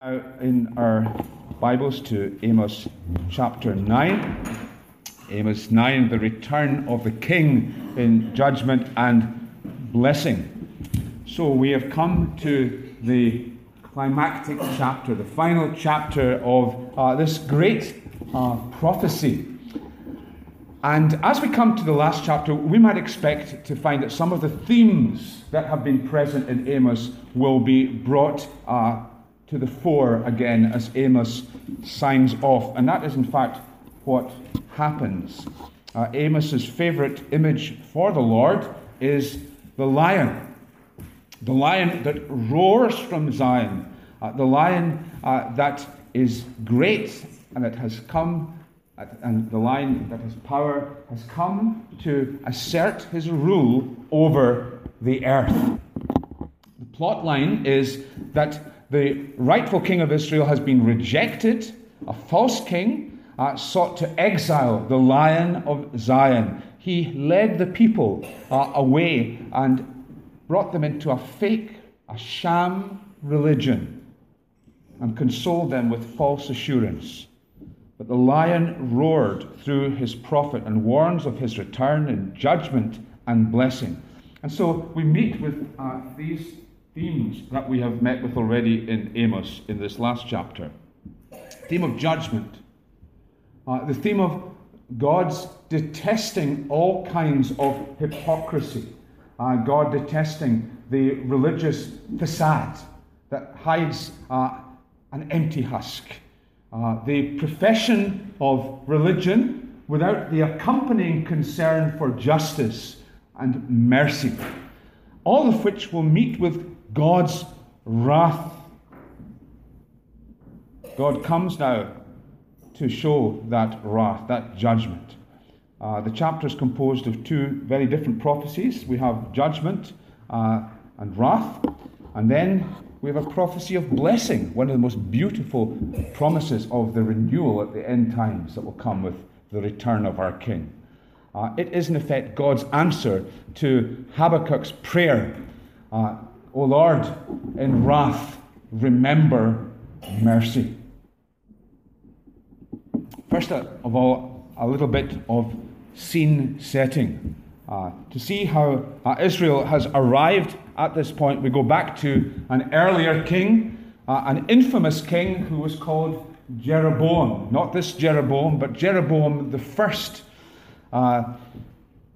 Now in our Bibles to Amos chapter 9. Amos 9, the return of the king in judgment and blessing. So we have come to the climactic chapter, the final chapter of this great prophecy. And as we come to the last chapter, we might expect to find that some of the themes that have been present in Amos will be brought to the fore again as Amos signs off. And that is, in fact, what happens. Amos's favourite image for the Lord is the lion that roars from Zion, the lion that is great and that has come, and the lion that has power has come to assert his rule over the earth. The plot line is that the rightful king of Israel has been rejected. A false king sought to exile the Lion of Zion. He led the people away and brought them into a fake, a sham religion and consoled them with false assurance. But the lion roared through his prophet and warns of his return in judgment and blessing. And so we meet with these themes that we have met with already in Amos in this last chapter. Theme of judgment. The theme of God's detesting all kinds of hypocrisy. God detesting the religious facade that hides an empty husk. The profession of religion without the accompanying concern for justice and mercy. All of which will meet with God's wrath. God comes now to show that wrath, that judgment. The chapter is composed of two very different prophecies. We have judgment and wrath, and then we have a prophecy of blessing, one of the most beautiful promises of the renewal at the end times that will come with the return of our King. It is, in effect, God's answer to Habakkuk's prayer. O Lord, in wrath, remember mercy. First of all, a little bit of scene setting. To see how Israel has arrived at this point, we go back to an earlier king, an infamous king who was called Jeroboam. Not this Jeroboam, but Jeroboam the first.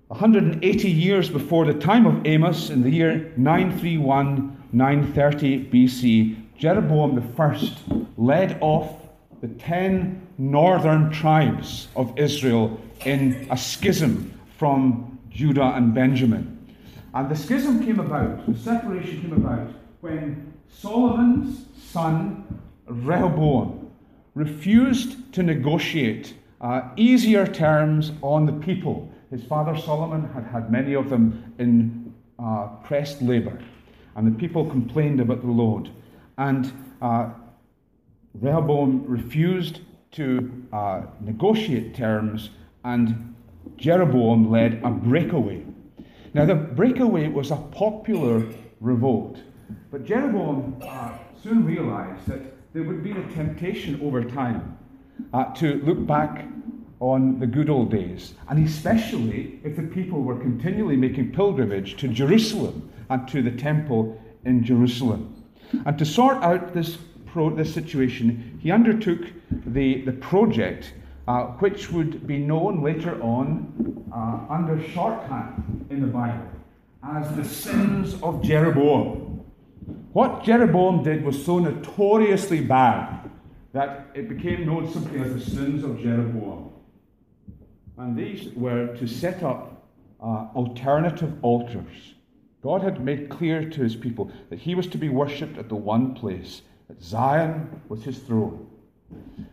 180 years before the time of Amos, in the year 931-930 BC, Jeroboam I led off the 10 northern tribes of Israel in a schism from Judah and Benjamin. And the schism came about, the separation came about, when Solomon's son, Rehoboam, refused to negotiate easier terms on the people. His father Solomon had had many of them in pressed labour, and the people complained about the load. And Rehoboam refused to negotiate terms, and Jeroboam led a breakaway. Now the breakaway was a popular revolt, but Jeroboam soon realised that there would be a temptation over time to look back on the good old days, and especially if the people were continually making pilgrimage to Jerusalem and to the temple in Jerusalem. And to sort out this situation, he undertook the project which would be known later on under shorthand in the Bible as the sins of Jeroboam. What Jeroboam did was so notoriously bad that it became known simply as the sins of Jeroboam. And these were to set up alternative altars. God had made clear to his people that he was to be worshipped at the one place, that Zion was his throne.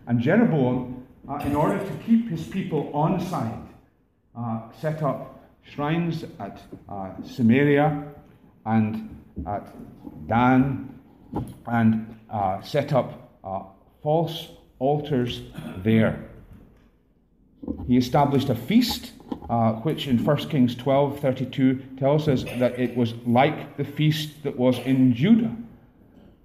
And Jeroboam, in order to keep his people on side, set up shrines at Samaria and at Dan, and set up false altars there. He established a feast, which in 1 Kings 12:32 tells us that it was like the feast that was in Judah.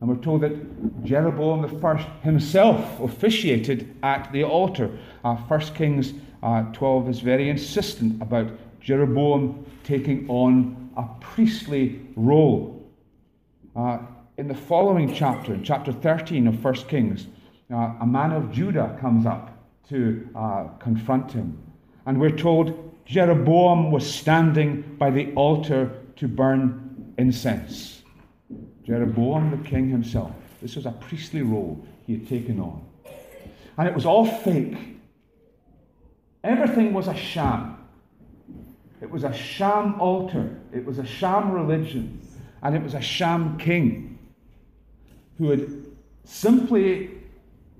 And we're told that Jeroboam I himself officiated at the altar. 1 Kings 12 is very insistent about Jeroboam taking on a priestly role. In the following chapter, in chapter 13 of 1 Kings, a man of Judah comes up to confront him. And we're told Jeroboam was standing by the altar to burn incense. Jeroboam the king himself. This was a priestly role he had taken on. And it was all fake. Everything was a sham. It was a sham altar. It was a sham religion. And it was a sham king who had simply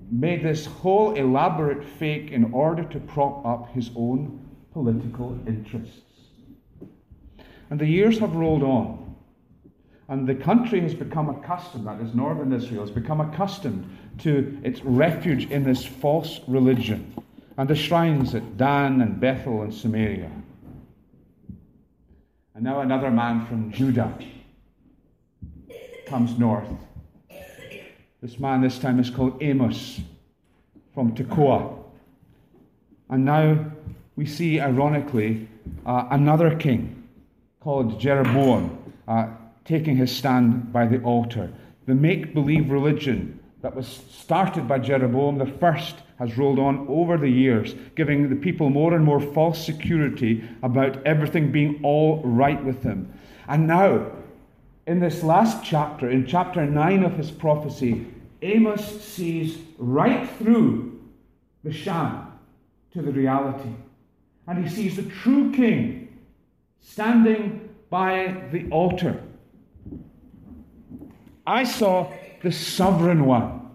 made this whole elaborate fake in order to prop up his own political interests. And the years have rolled on. And the country has become accustomed, that is, northern Israel, has become accustomed to its refuge in this false religion and the shrines at Dan and Bethel and Samaria. And now another man from Judah comes north. This man this time is called Amos, from Tekoa. And now we see, ironically, another king called Jeroboam, taking his stand by the altar. The make-believe religion that was started by Jeroboam the first has rolled on over the years, giving the people more and more false security about everything being all right with them. And now, in this last chapter, in chapter 9 of his prophecy, Amos sees right through the sham to the reality. And he sees the true king standing by the altar. I saw the sovereign one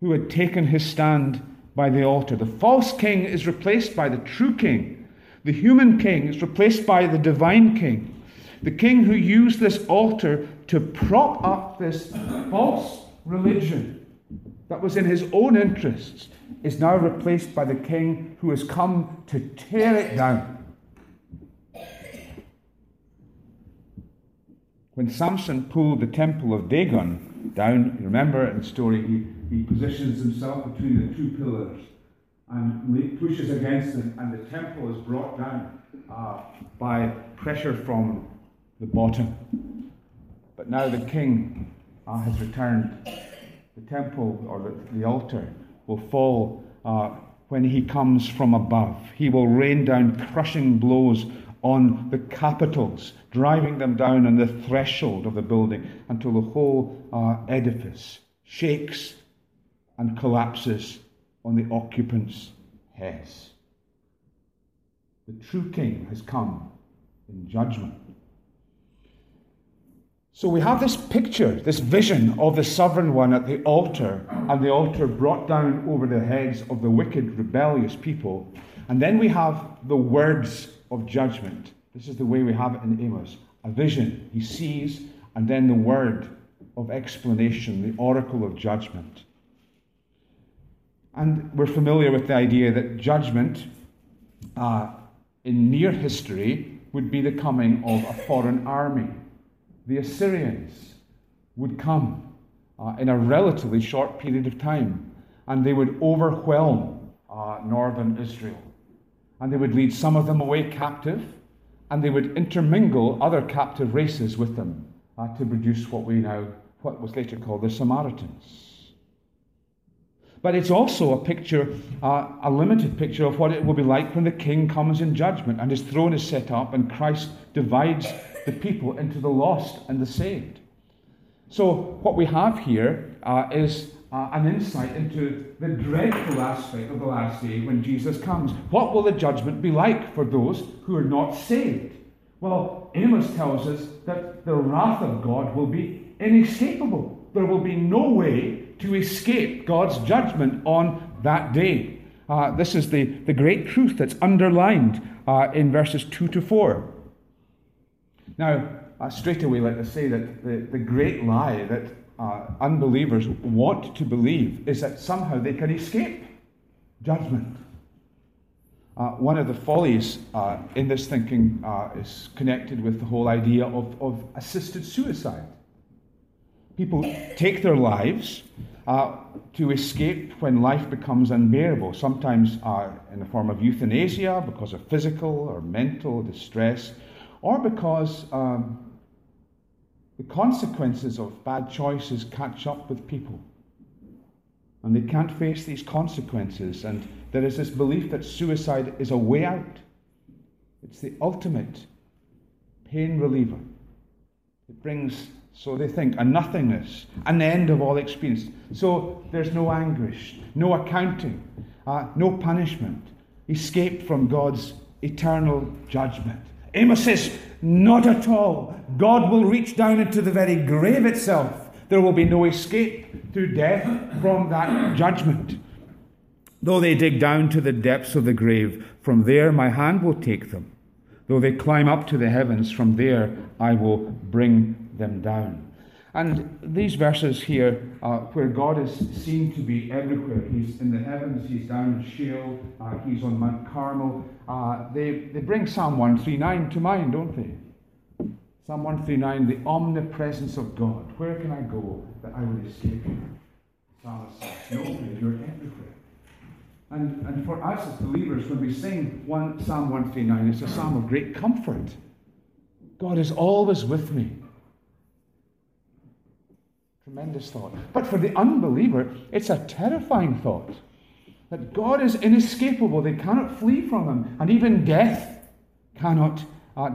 who had taken his stand by the altar. The false king is replaced by the true king. The human king is replaced by the divine king. The king who used this altar to prop up this false religion that was in his own interests is now replaced by the king who has come to tear it down. When Samson pulled the temple of Dagon down, you remember in the story, he positions himself between the two pillars and pushes against them, and the temple is brought down by pressure from the bottom. But now the king has returned. The temple, or the altar, will fall when he comes from above. He will rain down crushing blows on the capitals, driving them down on the threshold of the building until the whole edifice shakes and collapses on the occupants' heads. The true king has come in judgment. So we have this picture, this vision of the sovereign one at the altar, and the altar brought down over the heads of the wicked, rebellious people. And then we have the words of judgment. This is the way we have it in Amos. A vision he sees, and then the word of explanation, the oracle of judgment. And we're familiar with the idea that judgment in near history would be the coming of a foreign army. The Assyrians would come in a relatively short period of time, and they would overwhelm northern Israel. And they would lead some of them away captive, and they would intermingle other captive races with them to produce what was later called the Samaritans. But it's also a picture, a limited picture of what it will be like when the king comes in judgment and his throne is set up and Christ divides the people into the lost and the saved. So what we have here is an insight into the dreadful aspect of the last day when Jesus comes. What will the judgment be like for those who are not saved? Well, Amos tells us that the wrath of God will be inescapable. There will be no way to escape God's judgment on that day. This is the great truth that's underlined in verses 2 to 4. Now, straight away, let us say that the great lie that unbelievers want to believe is that somehow they can escape judgment. One of the follies in this thinking is connected with the whole idea of assisted suicide. people take their lives to escape when life becomes unbearable, sometimes in the form of euthanasia because of physical or mental distress, or because the consequences of bad choices catch up with people. And they can't face these consequences. And there is this belief that suicide is a way out. It's the ultimate pain reliever. It brings, so they think, a nothingness, an end of all experience. So there's no anguish, no accounting, no punishment, escape from God's eternal judgment. Amos says, not at all. God will reach down into the very grave itself. There will be no escape through death from that judgment. Though they dig down to the depths of the grave, from there my hand will take them. Though they climb up to the heavens, from there I will bring them down. And these verses here, where God is seen to be everywhere, he's in the heavens, he's down in Sheol, he's on Mount Carmel, they bring Psalm 139 to mind, don't they? Psalm 139, the omnipresence of God. Where can I go that I will escape you? Psalmist says, no, you're everywhere. And for us as believers, when we sing Psalm 139, it's a psalm of great comfort. God is always with me. Tremendous thought. But for the unbeliever, it's a terrifying thought. That God is inescapable. They cannot flee from him. And even death cannot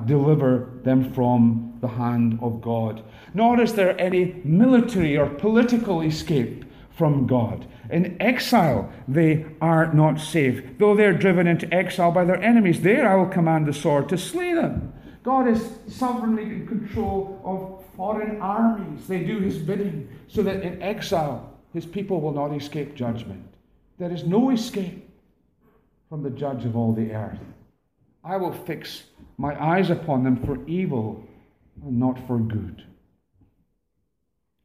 deliver them from the hand of God. Nor is there any military or political escape from God. In exile they are not safe. Though they are driven into exile by their enemies, there I will command the sword to slay them. God is sovereignly in control of foreign armies. They do his bidding, so that in exile his people will not escape judgment. There is no escape from the judge of all the earth. I will fix my eyes upon them for evil and not for good.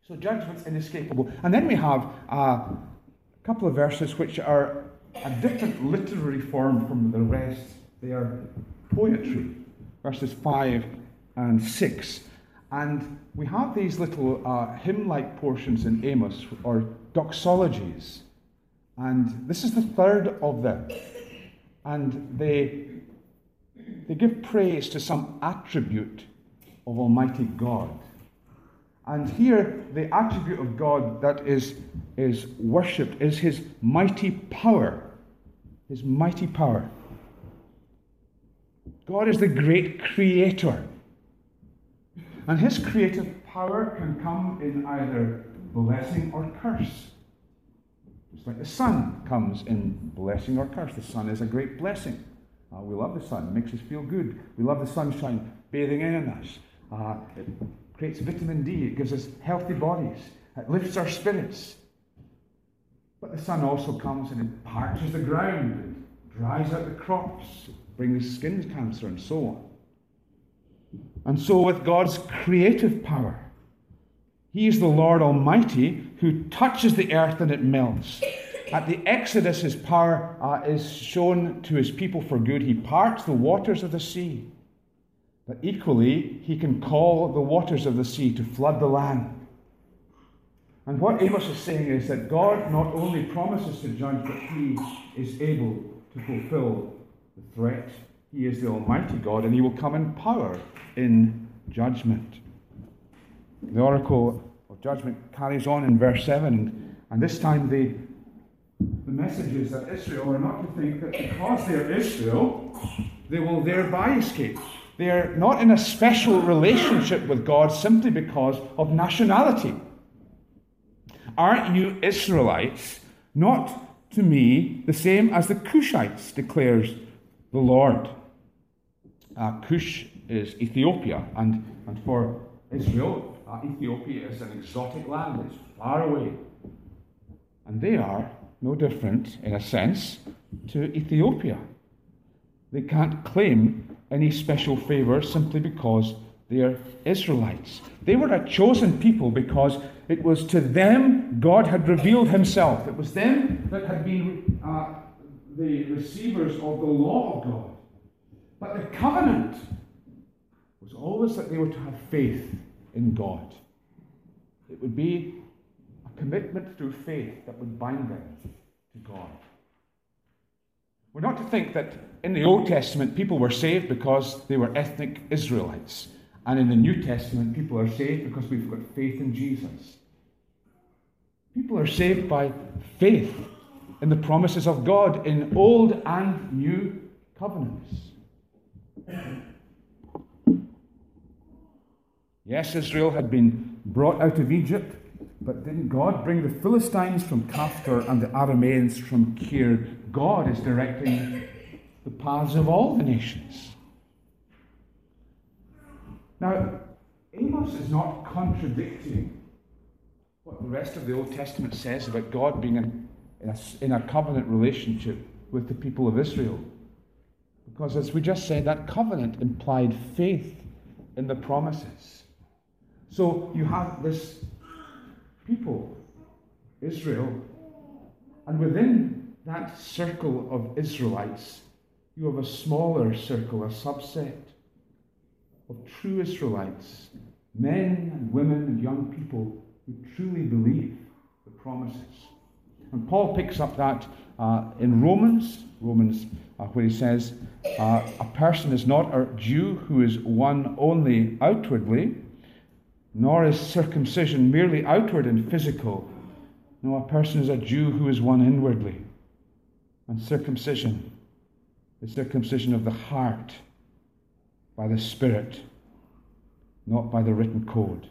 So judgment's inescapable. And then we have a couple of verses which are a different literary form from the rest. They are poetry, verses 5 and 6. And we have these little hymn-like portions in Amos, or doxologies. And this is the third of them. And they give praise to some attribute of Almighty God. And here, the attribute of God that is worshipped is his mighty power. His mighty power. God is the great creator. And his creative power can come in either blessing or curse. It's like the sun comes in blessing or curse. The sun is a great blessing. We love the sun. It makes us feel good. We love the sunshine bathing in us. It creates vitamin D. It gives us healthy bodies. It lifts our spirits. But the sun also comes and it parches the ground. It dries out the crops. It brings skin cancer and so on. And so with God's creative power, he is the Lord Almighty who touches the earth and it melts. At the Exodus, his power is shown to his people for good. He parts the waters of the sea. But equally, he can call the waters of the sea to flood the land. And what Amos is saying is that God not only promises to judge, but he is able to fulfill the threat. He is the Almighty God, and he will come in power in judgment. The oracle of judgment carries on in verse 7, and this time the message is that Israel are not to think that because they are Israel, they will thereby escape. They are not in a special relationship with God simply because of nationality. Aren't you Israelites, not to me, the same as the Cushites, declares the Lord. Cush is Ethiopia, and for Israel, Ethiopia is an exotic land. It's far away. And they are no different, in a sense, to Ethiopia. They can't claim any special favor simply because they are Israelites. They were a chosen people because it was to them God had revealed himself. It was them that had been the receivers of the law of God. But the covenant was always that they were to have faith in God. It would be a commitment through faith that would bind them to God. We're not to think that in the Old Testament people were saved because they were ethnic Israelites, and in the New Testament people are saved because we've got faith in Jesus. People are saved by faith in the promises of God in old and new covenants. Yes, Israel had been brought out of Egypt, but didn't God bring the Philistines from Kastor and the Arameans from Kir? God is directing the paths of all the nations. Now, Amos is not contradicting what the rest of the Old Testament says about God being in a covenant relationship with the people of Israel. Because as we just said, that covenant implied faith in the promises. So you have this people, Israel, and within that circle of Israelites, you have a smaller circle, a subset of true Israelites, men and women and young people who truly believe the promises. And Paul picks up that in Romans, where he says, a person is not a Jew who is one only outwardly, nor is circumcision merely outward and physical. No, a person is a Jew who is one inwardly. And circumcision is circumcision of the heart by the Spirit, not by the written code.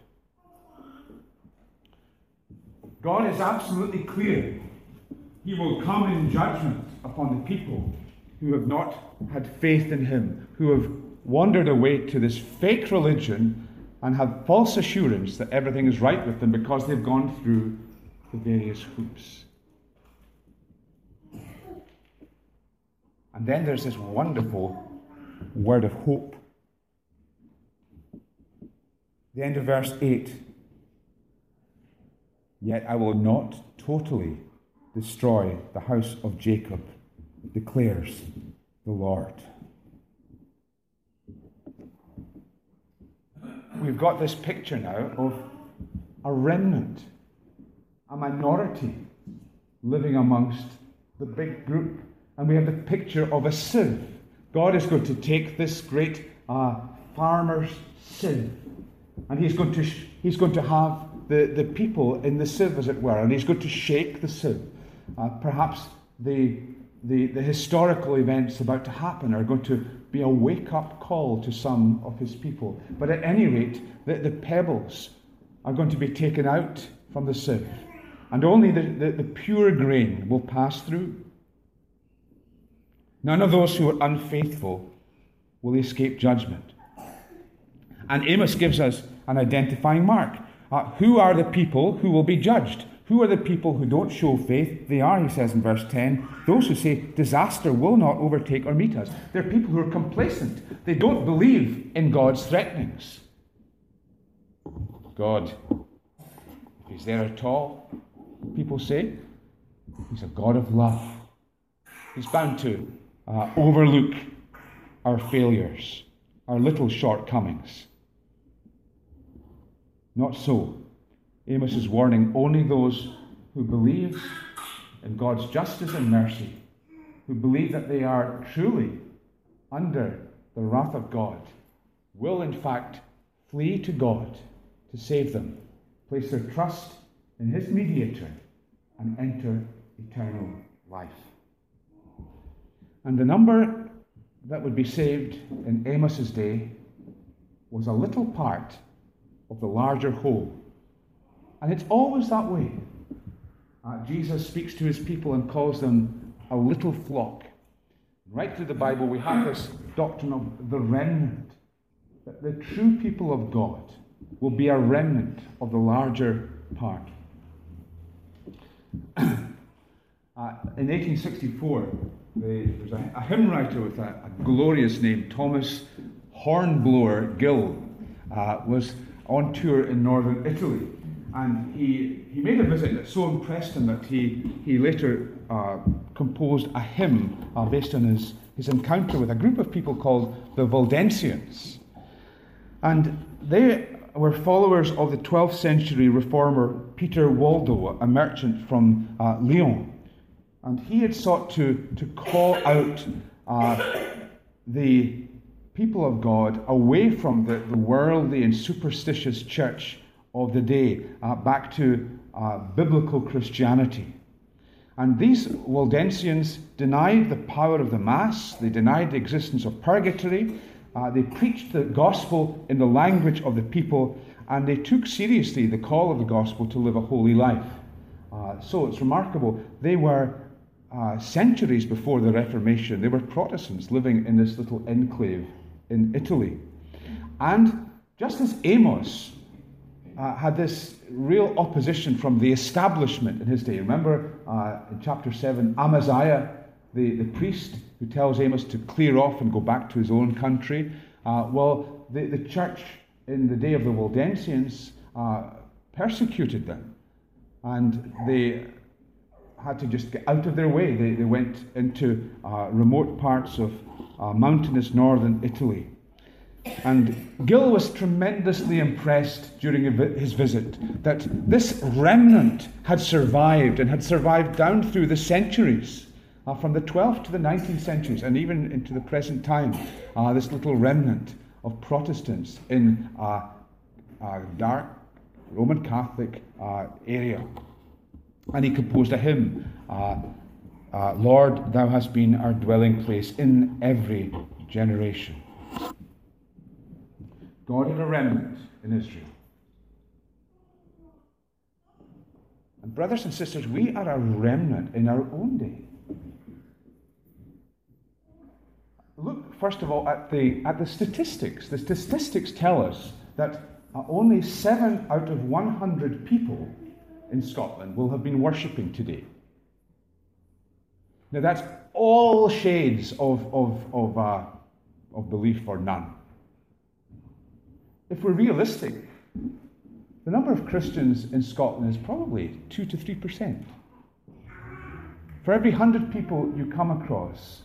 God is absolutely clear. He will come in judgment upon the people who have not had faith in him, who have wandered away to this fake religion and have false assurance that everything is right with them because they've gone through the various hoops. And then there's this wonderful word of hope. The end of verse 8. Yet I will not totally destroy the house of Jacob, declares the Lord. We've got this picture now of a remnant, a minority living amongst the big group. And we have the picture of a sieve. God is going to take this great farmer's sieve, and he's going to have the people in the sieve, as it were, and he's going to shake the sieve. Perhaps the historical events about to happen are going to be a wake-up call to some of his people. But at any rate, the pebbles are going to be taken out from the sieve, and only the pure grain will pass through. None of those who are unfaithful will escape judgment. And Amos gives us an identifying mark. Who are the people who will be judged? Who are the people who don't show faith? They are, he says in verse 10, those who say disaster will not overtake or meet us. They're people who are complacent. They don't believe in God's threatenings. God, if he's there at all, people say, he's a God of love. He's bound to overlook our failures, our little shortcomings. Not so. Amos is warning only those who believe in God's justice and mercy, who believe that they are truly under the wrath of God, will in fact flee to God to save them, place their trust in his mediator, and enter eternal life. And the number that would be saved in Amos's day was a little part of the larger whole. And it's always that way. Jesus speaks to his people and calls them a little flock. Right through the Bible we have this doctrine of the remnant, that the true people of God will be a remnant of the larger part. In 1864, there's a hymn writer with a glorious name, Thomas Hornblower Gill, was on tour in northern Italy. And he made a visit that so impressed him that he later composed a hymn based on his encounter with a group of people called the Waldensians. And they were followers of the 12th century reformer Peter Waldo, a merchant from Lyon. And he had sought to call out the people of God away from the worldly and superstitious church of the day, back to biblical Christianity. And these Waldensians denied the power of the Mass, they denied the existence of purgatory, they preached the gospel in the language of the people, and they took seriously the call of the gospel to live a holy life. So it's remarkable. They were centuries before the Reformation, they were Protestants living in this little enclave in Italy. And just as Amos had this real opposition from the establishment in his day. Remember in chapter 7, Amaziah, the priest who tells Amos to clear off and go back to his own country. Well, the church in the day of the Waldensians persecuted them, and they had to just get out of their way. They went into remote parts of mountainous northern Italy. And Gill was tremendously impressed during his visit that this remnant had survived down through the centuries, from the 12th to the 19th centuries, and even into the present time, this little remnant of Protestants in a dark Roman Catholic area. And he composed a hymn, Lord, thou hast been our dwelling place in every generation. God had a remnant in Israel. And brothers and sisters, we are a remnant in our own day. Look, first of all, at the statistics. The statistics tell us that only 7 out of 100 people in Scotland will have been worshipping today. Now that's all shades of belief or none. If we're realistic, the number of Christians in Scotland is probably 2 to 3%. For every 100 people you come across,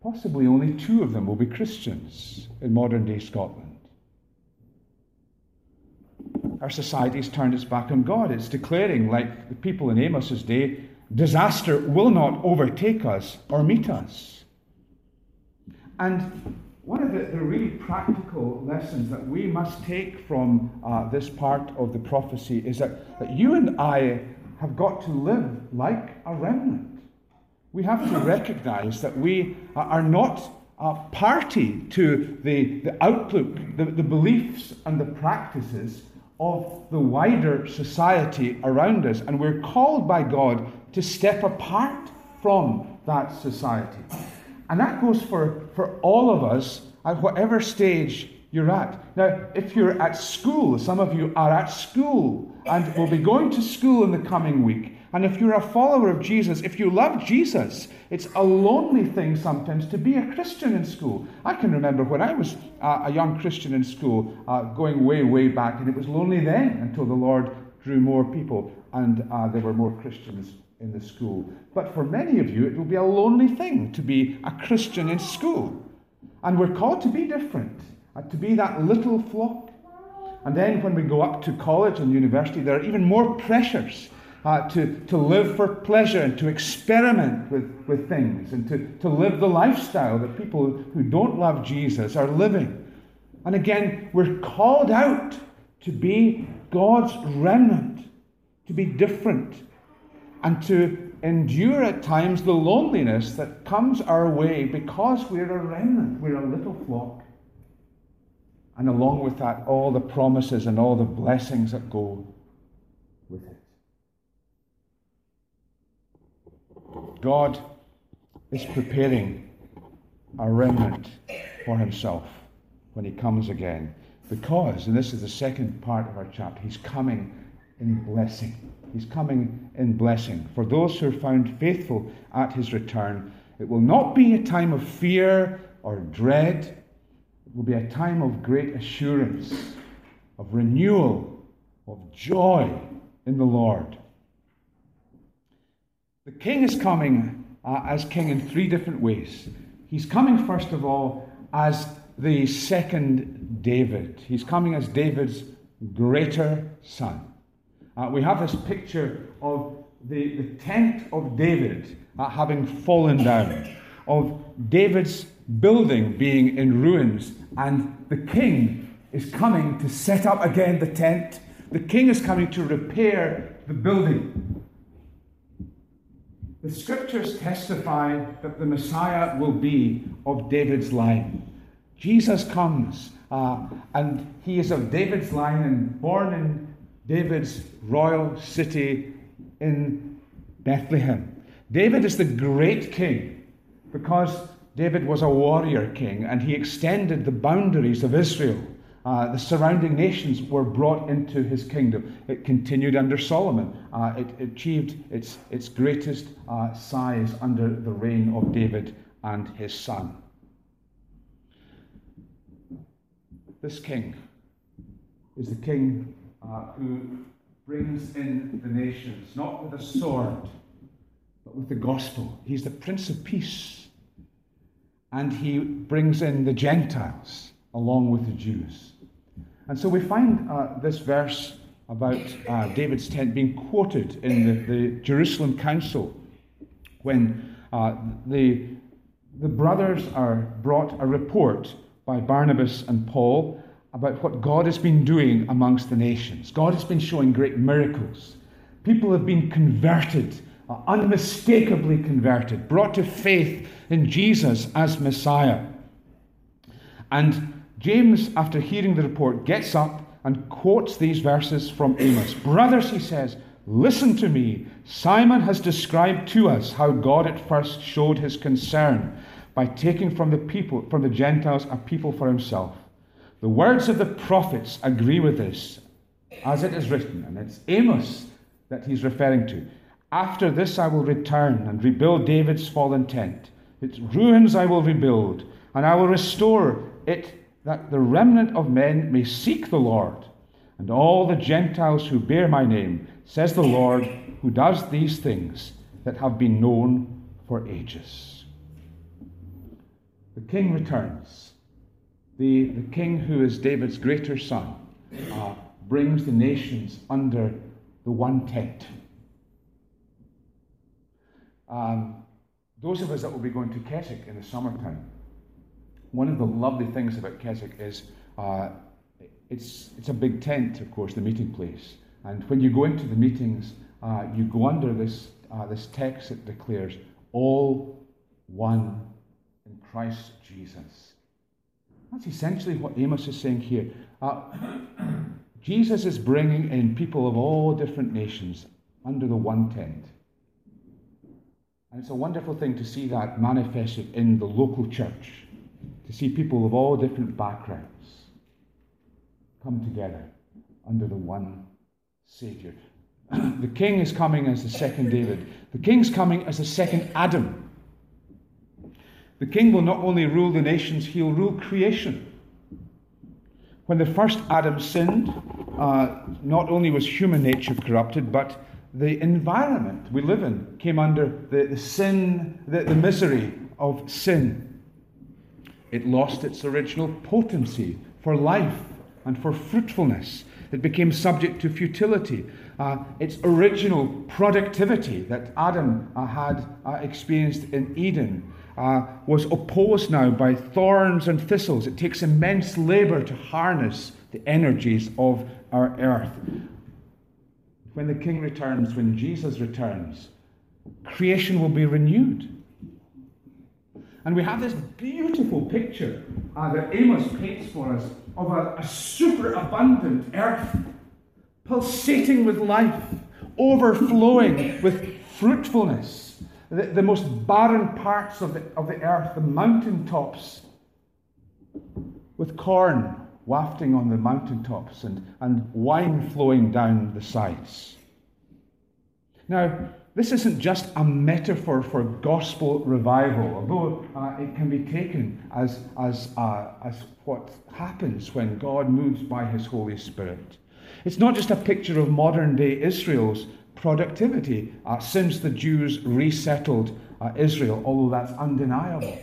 possibly only 2 of them will be Christians in modern day Scotland. Our society's turned its back on God. It's declaring, like the people in Amos's day, disaster will not overtake us or meet us. And one of the really practical lessons that we must take from this part of the prophecy is that you and I have got to live like a remnant. We have to recognize that we are not a party to the outlook, the beliefs and the practices of the wider society around us. And we're called by God to step apart from that society. And that goes for all of us at whatever stage you're at. Now, if you're at school, some of you are at school and will be going to school in the coming week. And if you're a follower of Jesus, if you love Jesus, it's a lonely thing sometimes to be a Christian in school. I can remember when I was a young Christian in school, going way, way back, and it was lonely then until the Lord drew more people and there were more Christians in the school. But for many of you, it will be a lonely thing to be a Christian in school. And we're called to be different, to be that little flock. And then when we go up to college and university, there are even more pressures to live for pleasure and to experiment with things and to live the lifestyle that people who don't love Jesus are living. And again, we're called out to be God's remnant, to be different, and to endure at times the loneliness that comes our way because we're a remnant, we're a little flock. And along with that, all the promises and all the blessings that go with it. God is preparing a remnant for himself when he comes again. Because, and this is the second part of our chapter, he's coming in blessing. He's coming in blessing. For those who are found faithful at his return, it will not be a time of fear or dread. It will be a time of great assurance, of renewal, of joy in the Lord. The king is coming as king in 3 different ways. He's coming, first of all, as the second David. He's coming as David's greater son. We have this picture of the tent of David having fallen down, of David's building being in ruins, and the king is coming to set up again the tent. The king is coming to repair the building. The scriptures testify that the Messiah will be of David's line. Jesus comes, and he is of David's line and born in David's royal city in Bethlehem. David is the great king because David was a warrior king, and he extended the boundaries of Israel. The surrounding nations were brought into his kingdom. It continued under Solomon. It achieved its greatest size under the reign of David and his son. This king is the king who brings in the nations, not with a sword, but with the gospel. He's the Prince of Peace. And he brings in the Gentiles along with the Jews. And so we find this verse about David's tent being quoted in the Jerusalem Council when the brothers are brought a report by Barnabas and Paul about what God has been doing amongst the nations. God has been showing great miracles. People have been converted, unmistakably converted, brought to faith in Jesus as Messiah. And James, after hearing the report, gets up and quotes these verses from Amos. Brothers, he says, listen to me. Simon has described to us how God at first showed his concern by taking from the Gentiles a people for himself. The words of the prophets agree with this, as it is written, and it's Amos that he's referring to. After this I will return and rebuild David's fallen tent. Its ruins I will rebuild, and I will restore it that the remnant of men may seek the Lord. And all the Gentiles who bear my name, says the Lord, who does these things that have been known for ages. The king returns. The king who is David's greater son brings the nations under the one tent. Those of us that will be going to Keswick in the summertime, one of the lovely things about Keswick is it's a big tent, of course, the meeting place. And when you go into the meetings, you go under this text that declares, all one in Christ Jesus. That's essentially what Amos is saying here. Jesus is bringing in people of all different nations under the one tent. And it's a wonderful thing to see that manifested in the local church, to see people of all different backgrounds come together under the one Saviour. The king is coming as the second David. The king's coming as the second Adam. The king will not only rule the nations, he'll rule creation. When the first Adam sinned, not only was human nature corrupted, but the environment we live in came under the misery of sin. It lost its original potency for life and for fruitfulness. It became subject to futility. Its original productivity that Adam had experienced in Eden was opposed now by thorns and thistles. It takes immense labor to harness the energies of our earth. When the king returns, when Jesus returns, creation will be renewed. And we have this beautiful picture that Amos paints for us of a superabundant earth, pulsating with life, overflowing with fruitfulness. The most barren parts of the earth, the mountaintops, with corn wafting on the mountaintops and wine flowing down the sides. Now, this isn't just a metaphor for gospel revival, although it can be taken as what happens when God moves by his Holy Spirit. It's not just a picture of modern-day Israel's productivity since the Jews resettled Israel, although that's undeniable.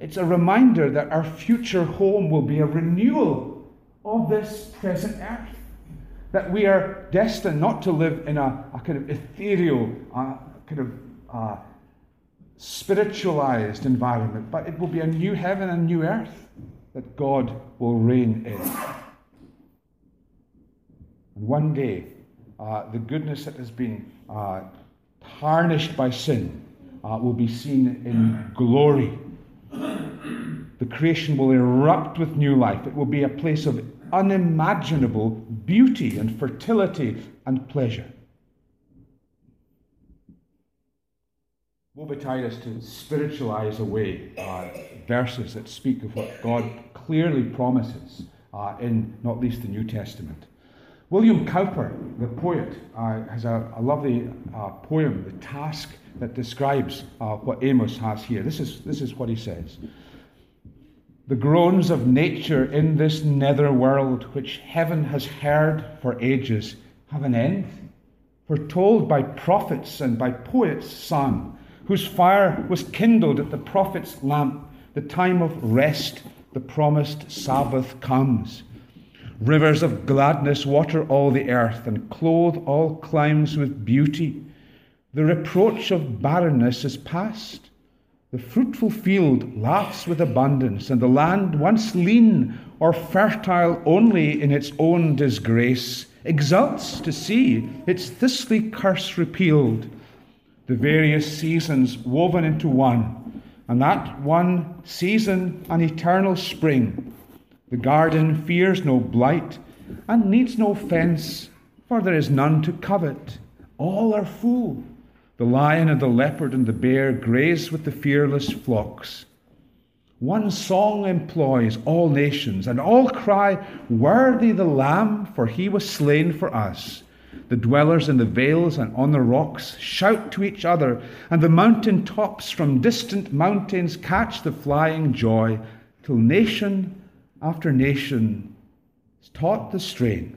It's a reminder that our future home will be a renewal of this present earth. that we are destined not to live in a kind of ethereal, spiritualized environment, but it will be a new heaven and new earth that God will reign in. And one day, the goodness that has been tarnished by sin will be seen in glory. The creation will erupt with new life. It will be a place of unimaginable beauty and fertility and pleasure. Woe betide us to spiritualize away verses that speak of what God clearly promises in, not least, the New Testament. William Cowper, the poet, has a lovely poem, The Task, that describes what Amos has here. This is what he says. The groans of nature in this nether world, which heaven has heard for ages, have an end, foretold by prophets and by poets sung, whose fire was kindled at the prophet's lamp. The time of rest, the promised Sabbath comes. Rivers of gladness water all the earth and clothe all climes with beauty. The reproach of barrenness is past. The fruitful field laughs with abundance, and the land, once lean or fertile only in its own disgrace, exults to see its thistly curse repealed. The various seasons woven into one, and that one season an eternal spring. The garden fears no blight, and needs no fence, for there is none to covet. All are full. The lion and the leopard and the bear graze with the fearless flocks. One song employs all nations, and all cry, "Worthy the Lamb, for he was slain for us." The dwellers in the vales and on the rocks shout to each other, and the mountain tops from distant mountains catch the flying joy, till nation after nation is taught the strain.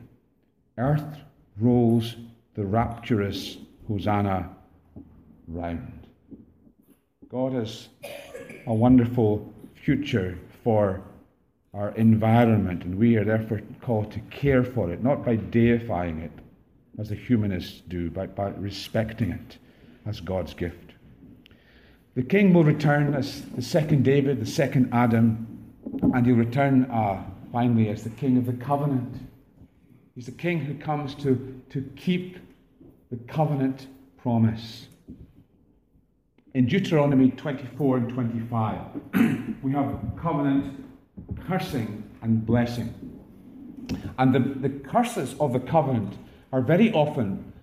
Earth rolls the rapturous Hosanna round. God has a wonderful future for our environment, and we are therefore called to care for it, not by deifying it, as the humanists do, but by respecting it as God's gift. The king will return as the second David, the second Adam, and he'll return finally as the king of the covenant. He's the king who comes to keep the covenant promise. In Deuteronomy 24 and 25, we have covenant cursing and blessing. And the curses of the covenant are very often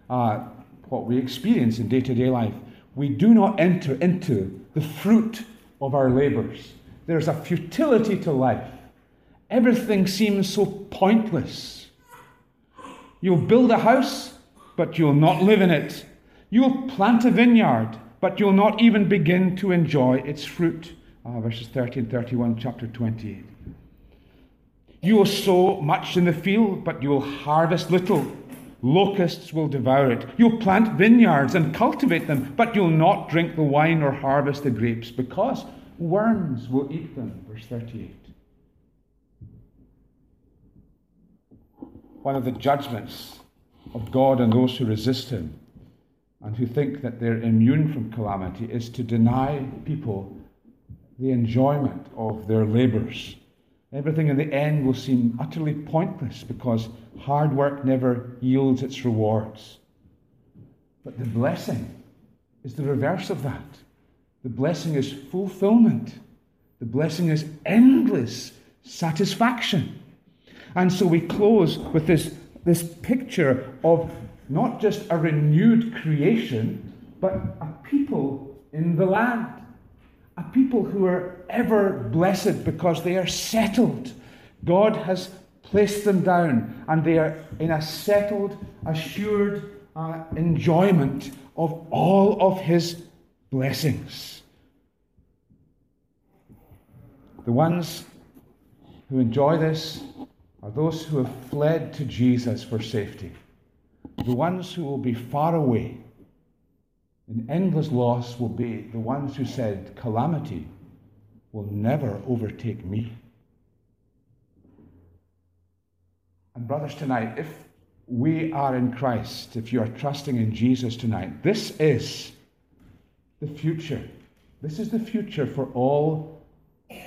what we experience in day-to-day life. We do not enter into the fruit of our labors. There's a futility to life. Everything seems so pointless. You'll build a house, but you'll not live in it. You'll plant a vineyard, but you'll not even begin to enjoy its fruit. Verses 30 and 31, chapter 28. You will sow much in the field, but you will harvest little. Locusts will devour it. You'll plant vineyards and cultivate them, but you'll not drink the wine or harvest the grapes, because worms will eat them. Verse 38. One of the judgments of God on those who resist him and who think that they're immune from calamity is to deny people the enjoyment of their labors. Everything in the end will seem utterly pointless, because hard work never yields its rewards. But the blessing is the reverse of that. The blessing is fulfillment. The blessing is endless satisfaction. And so we close with this picture of not just a renewed creation, but a people in the land. A people who are ever blessed because they are settled. God has placed them down, and they are in a settled, assured enjoyment of all of his blessings. The ones who enjoy this are those who have fled to Jesus for safety. The ones who will be far away in endless loss will be the ones who said, "Calamity will never overtake me." And brothers, tonight, if we are in Christ, if you are trusting in Jesus tonight, this is the future. This is the future for all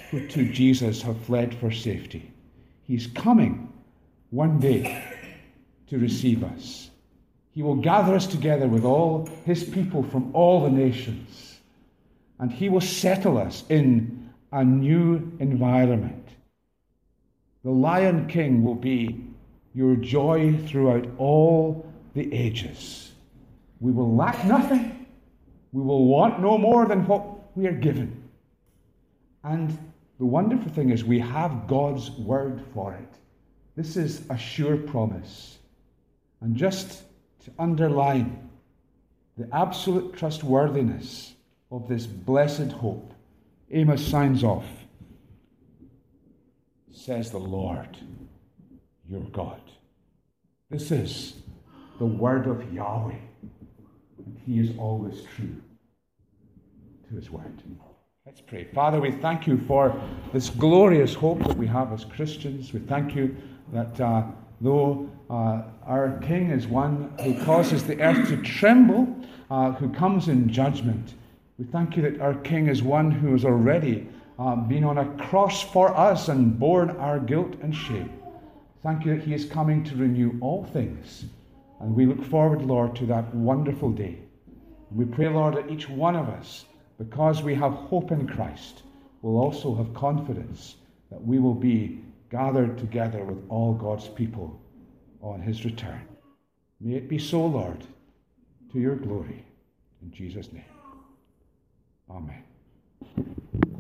who to Jesus have fled for safety. He's coming one day to receive us. He will gather us together with all his people from all the nations, and he will settle us in a new environment. The Lion King will be your joy throughout all the ages. We will lack nothing. We will want no more than what we are given. And the wonderful thing is we have God's word for it. This is a sure promise. And just to underline the absolute trustworthiness of this blessed hope, Amos signs off, says the Lord your God. This is the word of Yahweh. He is always true to his word. Let's pray. Father, we thank you for this glorious hope that we have as Christians. We thank you that though our King is one who causes the earth to tremble, who comes in judgment, we thank you that our King is one who has already been on a cross for us and borne our guilt and shame. Thank you that he is coming to renew all things. And we look forward, Lord, to that wonderful day. And we pray, Lord, that each one of us, because we have hope in Christ, will also have confidence that we will be gathered together with all God's people on his return. May it be so, Lord, to your glory. In Jesus' name. Amen.